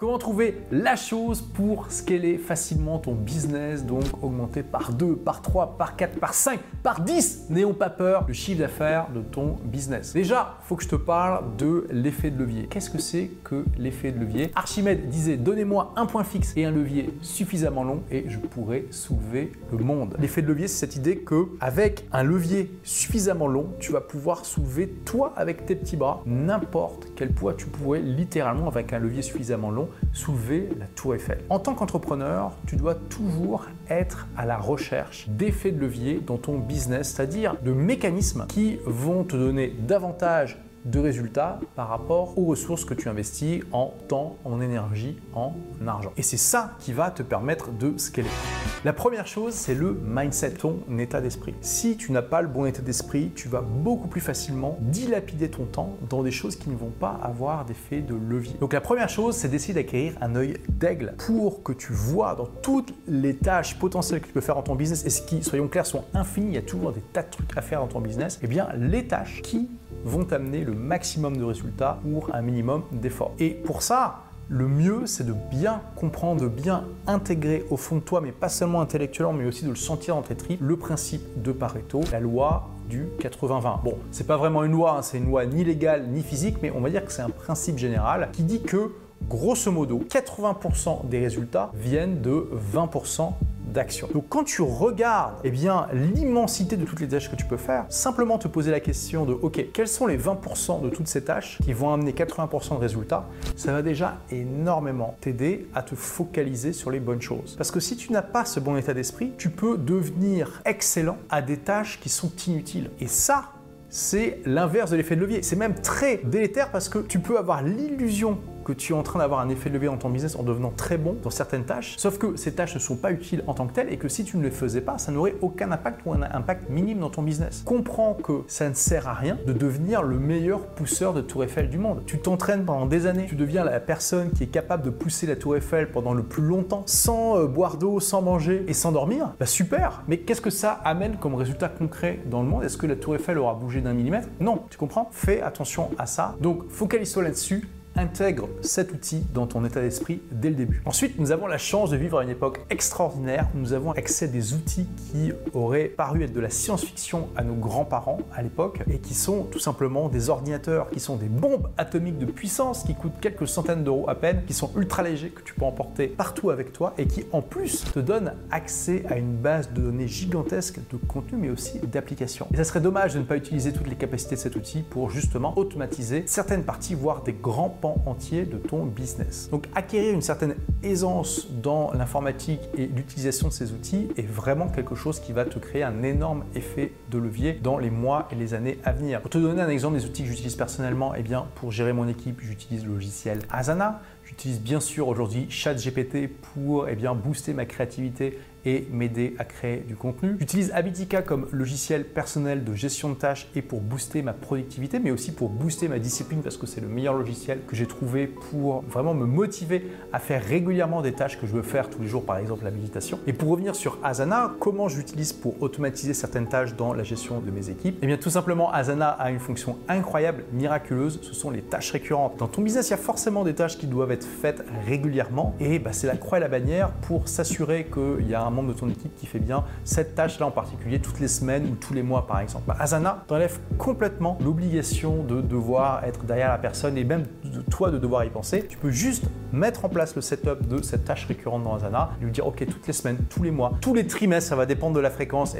Comment trouver la chose pour scaler facilement ton business, donc augmenter par 2, par 3, par 4, par 5, par 10, n'ayons pas peur, le chiffre d'affaires de ton business. Déjà, il faut que je te parle de l'effet de levier. Qu'est-ce que c'est que l'effet de levier? Archimède disait, donnez-moi un point fixe et un levier suffisamment long et je pourrai soulever le monde. L'effet de levier, c'est cette idée que avec un levier suffisamment long, tu vas pouvoir soulever toi avec tes petits bras n'importe quel poids. Tu pourrais littéralement avec un levier suffisamment long soulever la tour Eiffel. En tant qu'entrepreneur, tu dois toujours être à la recherche d'effets de levier dans ton business, c'est-à-dire de mécanismes qui vont te donner davantage de résultats par rapport aux ressources que tu investis en temps, en énergie, en argent. Et c'est ça qui va te permettre de scaler. La première chose, c'est le mindset, ton état d'esprit. Si tu n'as pas le bon état d'esprit, tu vas beaucoup plus facilement dilapider ton temps dans des choses qui ne vont pas avoir d'effet de levier. Donc la première chose, c'est d'essayer d'acquérir un œil d'aigle pour que tu vois dans toutes les tâches potentielles que tu peux faire dans ton business, et ce qui, soyons clairs, sont infinies, il y a toujours des tas de trucs à faire dans ton business, eh bien les tâches qui vont t'amener le maximum de résultats pour un minimum d'efforts. Et pour ça, le mieux, c'est de bien comprendre, de bien intégrer au fond de toi, mais pas seulement intellectuellement, mais aussi de le sentir dans tes tripes, le principe de Pareto, la loi du 80-20. Bon, c'est pas vraiment une loi, hein, c'est une loi ni légale ni physique, mais on va dire que c'est un principe général qui dit que, grosso modo, 80% des résultats viennent de 20% d'action. Donc quand tu regardes l'immensité de toutes les tâches que tu peux faire, simplement te poser la question de ok, quels sont les 20% de toutes ces tâches qui vont amener 80% de résultats, ça va déjà énormément t'aider à te focaliser sur les bonnes choses. Parce que si tu n'as pas ce bon état d'esprit, tu peux devenir excellent à des tâches qui sont inutiles. Et ça, c'est l'inverse de l'effet de levier. C'est même très délétère parce que tu peux avoir l'illusion que tu es en train d'avoir un effet de levier dans ton business en devenant très bon dans certaines tâches, sauf que ces tâches ne sont pas utiles en tant que telles et que si tu ne les faisais pas, ça n'aurait aucun impact ou un impact minime dans ton business. Comprends que ça ne sert à rien de devenir le meilleur pousseur de tour Eiffel du monde. Tu t'entraînes pendant des années, tu deviens la personne qui est capable de pousser la tour Eiffel pendant le plus longtemps, sans boire d'eau, sans manger et sans dormir. Bah super, mais qu'est-ce que ça amène comme résultat concret dans le monde? Est-ce que la tour Eiffel aura bougé d'un millimètre? Non, tu comprends? Fais attention à ça. Donc focalise-toi là-dessus. Intègre cet outil dans ton état d'esprit dès le début. Ensuite, nous avons la chance de vivre à une époque extraordinaire où nous avons accès à des outils qui auraient paru être de la science-fiction à nos grands-parents à l'époque et qui sont tout simplement des ordinateurs, qui sont des bombes atomiques de puissance qui coûtent quelques centaines d'euros à peine, qui sont ultra légers, que tu peux emporter partout avec toi et qui en plus te donnent accès à une base de données gigantesque de contenu mais aussi d'applications. Et ça serait dommage de ne pas utiliser toutes les capacités de cet outil pour justement automatiser certaines parties, voire des grands entier de ton business. Donc acquérir une certaine aisance dans l'informatique et l'utilisation de ces outils est vraiment quelque chose qui va te créer un énorme effet de levier dans les mois et les années à venir. Pour te donner un exemple des outils que j'utilise personnellement, pour gérer mon équipe, j'utilise le logiciel Asana. J'utilise bien sûr aujourd'hui ChatGPT pour booster ma créativité et m'aider à créer du contenu. J'utilise Habitica comme logiciel personnel de gestion de tâches et pour booster ma productivité, mais aussi pour booster ma discipline parce que c'est le meilleur logiciel que j'ai trouvé pour vraiment me motiver à faire régulièrement des tâches que je veux faire tous les jours, par exemple la méditation. Et pour revenir sur Asana, comment j'utilise pour automatiser certaines tâches dans la gestion de mes équipes? Tout simplement, Asana a une fonction incroyable, miraculeuse, ce sont les tâches récurrentes. Dans ton business, il y a forcément des tâches qui doivent être faites régulièrement et c'est la croix et la bannière pour s'assurer qu'il y a un membre de ton équipe qui fait bien cette tâche-là en particulier toutes les semaines ou tous les mois par exemple. Asana t'enlève complètement l'obligation de devoir être derrière la personne et même de toi de devoir y penser. Tu peux juste mettre en place le setup de cette tâche récurrente dans Asana et lui dire ok, toutes les semaines, tous les mois, tous les trimestres, ça va dépendre de la fréquence,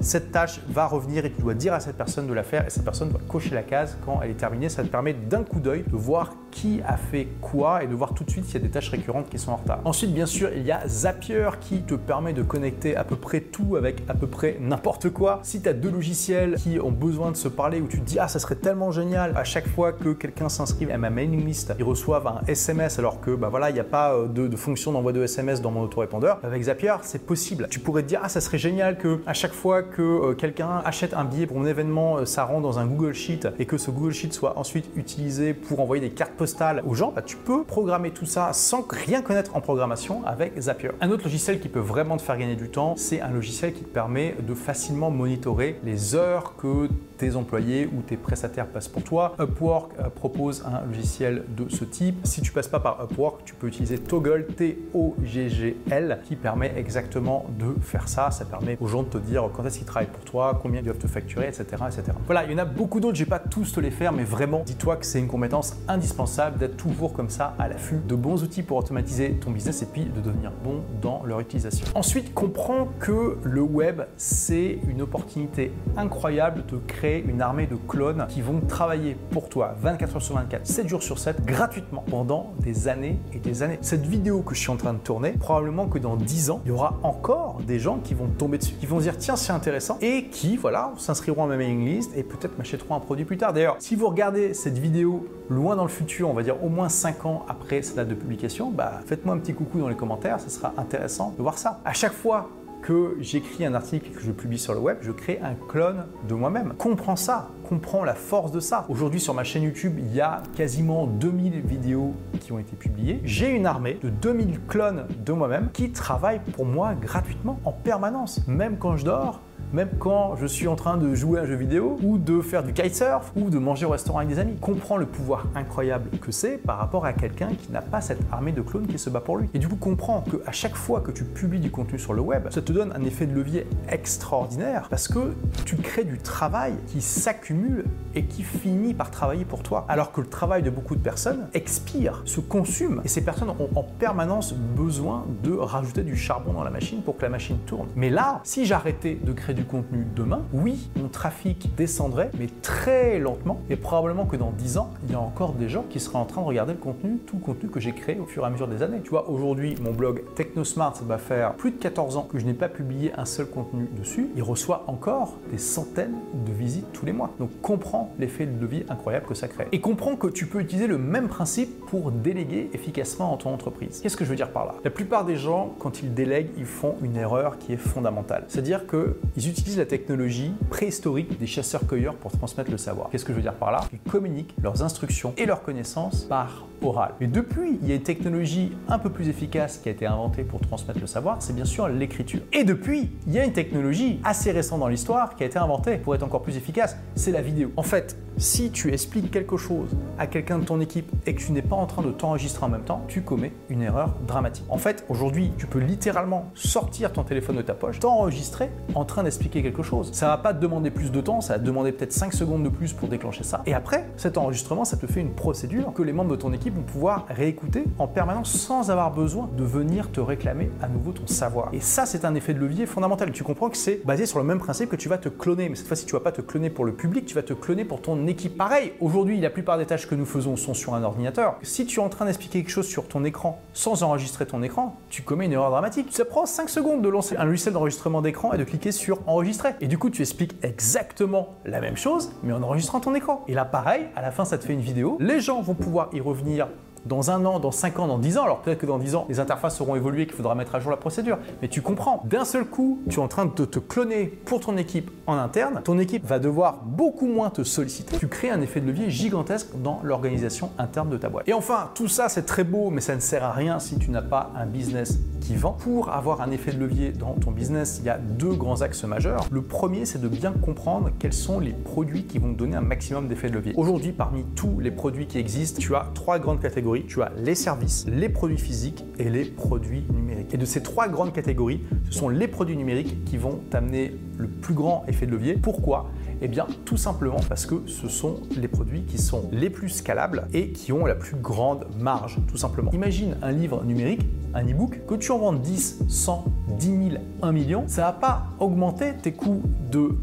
cette tâche va revenir et tu dois dire à cette personne de la faire et cette personne doit cocher la case quand elle est terminée. Ça te permet d'un coup d'œil de voir qui a fait quoi et de voir tout de suite s'il y a des tâches récurrentes qui sont en retard. Ensuite, bien sûr, il y a Zapier qui te permet de connecter à peu près tout avec à peu près n'importe quoi. Si tu as deux logiciels qui ont besoin de se parler ou tu te dis ça serait tellement génial à chaque fois que quelqu'un s'inscrive à ma mailing list, ils reçoivent un SMS alors que il n'y a pas de fonction d'envoi de SMS dans mon autorépondeur. Avec Zapier, c'est possible. Tu pourrais te dire ça serait génial que à chaque fois que quelqu'un achète un billet pour mon événement, ça rentre dans un Google Sheet et que ce Google Sheet soit ensuite utilisé pour envoyer des cartes postale aux gens, bah, tu peux programmer tout ça sans rien connaître en programmation avec Zapier. Un autre logiciel qui peut vraiment te faire gagner du temps, c'est un logiciel qui te permet de facilement monitorer les heures que tes employés ou tes prestataires passent pour toi. Upwork propose un logiciel de ce type. Si tu passes pas par Upwork, tu peux utiliser Toggl, T-O-G-G-L, qui permet exactement de faire ça. Ça permet aux gens de te dire quand est-ce qu'ils travaillent pour toi, combien ils doivent te facturer, etc., etc. Voilà, il y en a beaucoup d'autres, je vais pas tous te les faire, mais vraiment, dis-toi que c'est une compétence indispensable d'être toujours comme ça à l'affût de bons outils pour automatiser ton business et puis de devenir bon dans leur utilisation. Ensuite, comprends que le web, c'est une opportunité incroyable de créer une armée de clones qui vont travailler pour toi 24h/24, 7 jours sur 7, gratuitement pendant des années et des années. Cette vidéo que je suis en train de tourner, probablement que dans 10 ans, il y aura encore des gens qui vont tomber dessus, qui vont dire tiens c'est intéressant et qui voilà s'inscriront à ma mailing list et peut-être m'achèteront un produit plus tard. D'ailleurs, si vous regardez cette vidéo loin dans le futur, on va dire au moins 5 ans après sa date de publication, bah faites-moi un petit coucou dans les commentaires, ça sera intéressant de voir ça. À chaque fois que j'écris un article et que je publie sur le web, je crée un clone de moi-même. Comprends ça, comprends la force de ça. Aujourd'hui, sur ma chaîne YouTube, il y a quasiment 2000 vidéos qui ont été publiées. J'ai une armée de 2000 clones de moi-même qui travaillent pour moi gratuitement, en permanence, même quand je dors, même quand je suis en train de jouer à un jeu vidéo ou de faire du kitesurf ou de manger au restaurant avec des amis. Comprends le pouvoir incroyable que c'est par rapport à quelqu'un qui n'a pas cette armée de clones qui se bat pour lui. Et du coup, comprends qu'à chaque fois que tu publies du contenu sur le web, ça te donne un effet de levier extraordinaire parce que tu crées du travail qui s'accumule et qui finit par travailler pour toi. Alors que le travail de beaucoup de personnes expire, se consume et ces personnes ont en permanence besoin de rajouter du charbon dans la machine pour que la machine tourne. Mais là, si j'arrêtais de créer du contenu demain, oui, mon trafic descendrait, mais très lentement et probablement que dans 10 ans, il y a encore des gens qui seraient en train de regarder le contenu, tout le contenu que j'ai créé au fur et à mesure des années. Tu vois, aujourd'hui, mon blog Technosmart, ça va faire plus de 14 ans que je n'ai pas publié un seul contenu dessus. Il reçoit encore des centaines de visites tous les mois. Donc, comprends l'effet de levier incroyable que ça crée. Et comprends que tu peux utiliser le même principe pour déléguer efficacement en ton entreprise. Qu'est-ce que je veux dire par là? La plupart des gens, quand ils délèguent, ils font une erreur qui est fondamentale. C'est-à-dire qu'ils utilisent la technologie préhistorique des chasseurs-cueilleurs pour transmettre le savoir. Qu'est-ce que je veux dire par là? Ils communiquent leurs instructions et leurs connaissances par oral. Mais depuis, il y a une technologie un peu plus efficace qui a été inventée pour transmettre le savoir, c'est bien sûr l'écriture. Et depuis, il y a une technologie assez récente dans l'histoire qui a été inventée pour être encore plus efficace, c'est la vidéo. En fait, si tu expliques quelque chose à quelqu'un de ton équipe et que tu n'es pas en train de t'enregistrer en même temps, tu commets une erreur dramatique. En fait, aujourd'hui, tu peux littéralement sortir ton téléphone de ta poche, t'enregistrer en train d'expliquer quelque chose. Ça va pas te demander plus de temps, ça va te demander peut-être 5 secondes de plus pour déclencher ça. Et après, cet enregistrement, ça te fait une procédure que les membres de ton équipe vont pouvoir réécouter en permanence sans avoir besoin de venir te réclamer à nouveau ton savoir. Et ça, c'est un effet de levier fondamental. Tu comprends que c'est basé sur le même principe que tu vas te cloner. Mais cette fois-ci, tu vas pas te cloner pour le public, tu vas te cloner pour ton équipe. Pareil, aujourd'hui, la plupart des tâches que nous faisons sont sur un ordinateur. Si tu es en train d'expliquer quelque chose sur ton écran sans enregistrer ton écran, tu commets une erreur dramatique. Ça prend 5 secondes de lancer un logiciel d'enregistrement d'écran et de cliquer sur enregistrer. Et du coup, tu expliques exactement la même chose, mais en enregistrant ton écran. Et là, pareil, à la fin, ça te fait une vidéo. Les gens vont pouvoir y revenir dans 1 an, dans 5 ans, dans 10 ans. Alors peut-être que dans 10 ans, les interfaces auront évolué, qu'il faudra mettre à jour la procédure. Mais tu comprends, d'un seul coup, tu es en train de te cloner pour ton équipe en interne. Ton équipe va devoir beaucoup moins te solliciter. Tu crées un effet de levier gigantesque dans l'organisation interne de ta boîte. Et enfin, tout ça, c'est très beau, mais ça ne sert à rien si tu n'as pas un business qui vend. Pour avoir un effet de levier dans ton business, il y a 2 grands axes majeurs. Le premier, c'est de bien comprendre quels sont les produits qui vont te donner un maximum d'effet de levier. Aujourd'hui, parmi tous les produits qui existent, tu as 3 grandes catégories. Tu as les services, les produits physiques et les produits numériques. Et de ces 3 grandes catégories, ce sont les produits numériques qui vont t'amener le plus grand effet de levier. Pourquoi? Eh bien, tout simplement parce que ce sont les produits qui sont les plus scalables et qui ont la plus grande marge, tout simplement. Imagine un livre numérique, un e-book, que tu en vends 10, 100, 10 000, 1 million, ça va pas augmenter tes coûts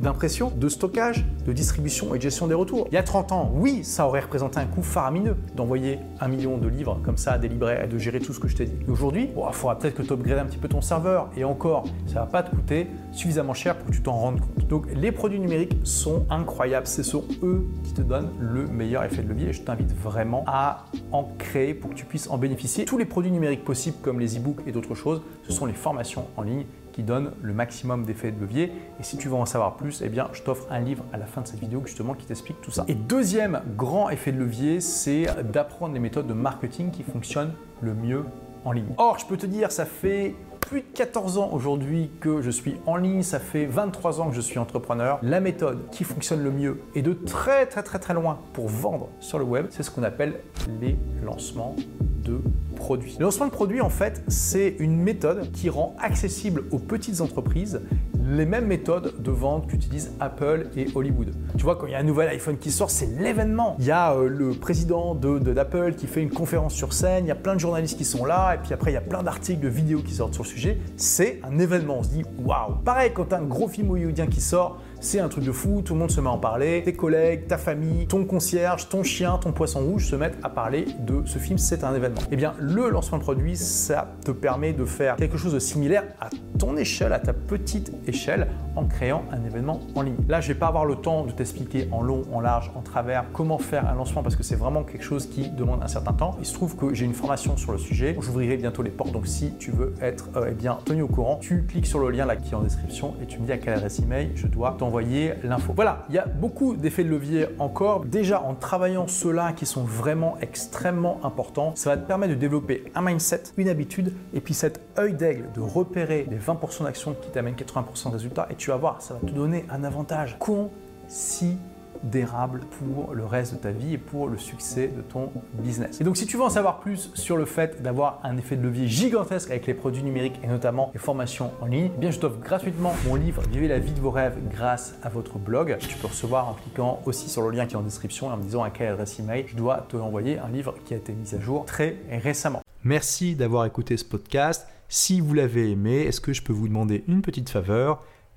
d'impression, de stockage, de distribution et de gestion des retours. Il y a 30 ans, oui, ça aurait représenté un coût faramineux d'envoyer 1 million de livres comme ça à des libraires et de gérer tout ce que je t'ai dit. Aujourd'hui, il faudra peut-être que tu upgrades un petit peu ton serveur et encore, ça va pas te coûter suffisamment cher pour que tu t'en rendes compte. Donc, les produits numériques sont incroyables. Ce sont eux qui te donnent le meilleur effet de levier et je t'invite vraiment à en créer pour que tu puisses en bénéficier. Tous les produits numériques possibles comme comme les e-books et d'autres choses, ce sont les formations en ligne qui donnent le maximum d'effets de levier. Et si tu veux en savoir plus, eh bien, je t'offre un livre à la fin de cette vidéo justement qui t'explique tout ça. Et deuxième grand effet de levier, c'est d'apprendre les méthodes de marketing qui fonctionnent le mieux en ligne. Or, je peux te dire, ça fait plus de 14 ans aujourd'hui que je suis en ligne, ça fait 23 ans que je suis entrepreneur. La méthode qui fonctionne le mieux et de très loin pour vendre sur le web, c'est ce qu'on appelle les lancements de produits. Le lancement de produits, en fait, c'est une méthode qui rend accessible aux petites entreprises les mêmes méthodes de vente qu'utilisent Apple et Hollywood. Tu vois, quand il y a un nouvel iPhone qui sort, c'est l'événement. Il y a le président d'Apple qui fait une conférence sur scène, il y a plein de journalistes qui sont là, et puis après, il y a plein d'articles, de vidéos qui sortent sur le sujet. C'est un événement, on se dit waouh. Pareil, quand un gros film hollywoodien qui sort, c'est un truc de fou, tout le monde se met à en parler, tes collègues, ta famille, ton concierge, ton chien, ton poisson rouge se mettent à parler de ce film, c'est un événement. Eh bien, le lancement de produit, ça te permet de faire quelque chose de similaire à ton échelle, à ta petite échelle, en créant un événement en ligne. Là, je vais pas avoir le temps de t'expliquer en long, en large, en travers comment faire un lancement parce que c'est vraiment quelque chose qui demande un certain temps. Il se trouve que j'ai une formation sur le sujet, j'ouvrirai bientôt les portes, donc si tu veux être eh bien tenu au courant, tu cliques sur le lien là qui est en description et tu me dis à quelle adresse email je dois t'envoyer l'info. Voilà, il y a beaucoup d'effets de levier encore. Déjà, en travaillant ceux-là qui sont vraiment extrêmement importants, ça va te permettre de développer un mindset, une habitude et puis cet œil d'aigle de repérer les 20% d'actions qui t'amènent 80% de résultats et tu vas voir, ça va te donner un avantage considérable pour le reste de ta vie et pour le succès de ton business. Et donc, si tu veux en savoir plus sur le fait d'avoir un effet de levier gigantesque avec les produits numériques et notamment les formations en ligne, eh bien, je t'offre gratuitement mon livre Vivez la vie de vos rêves grâce à votre blog. Tu peux recevoir en cliquant aussi sur le lien qui est en description et en me disant à quelle adresse email je dois te envoyer un livre qui a été mis à jour très récemment. Merci d'avoir écouté ce podcast. Si vous l'avez aimé, est-ce que je peux vous demander une petite faveur ?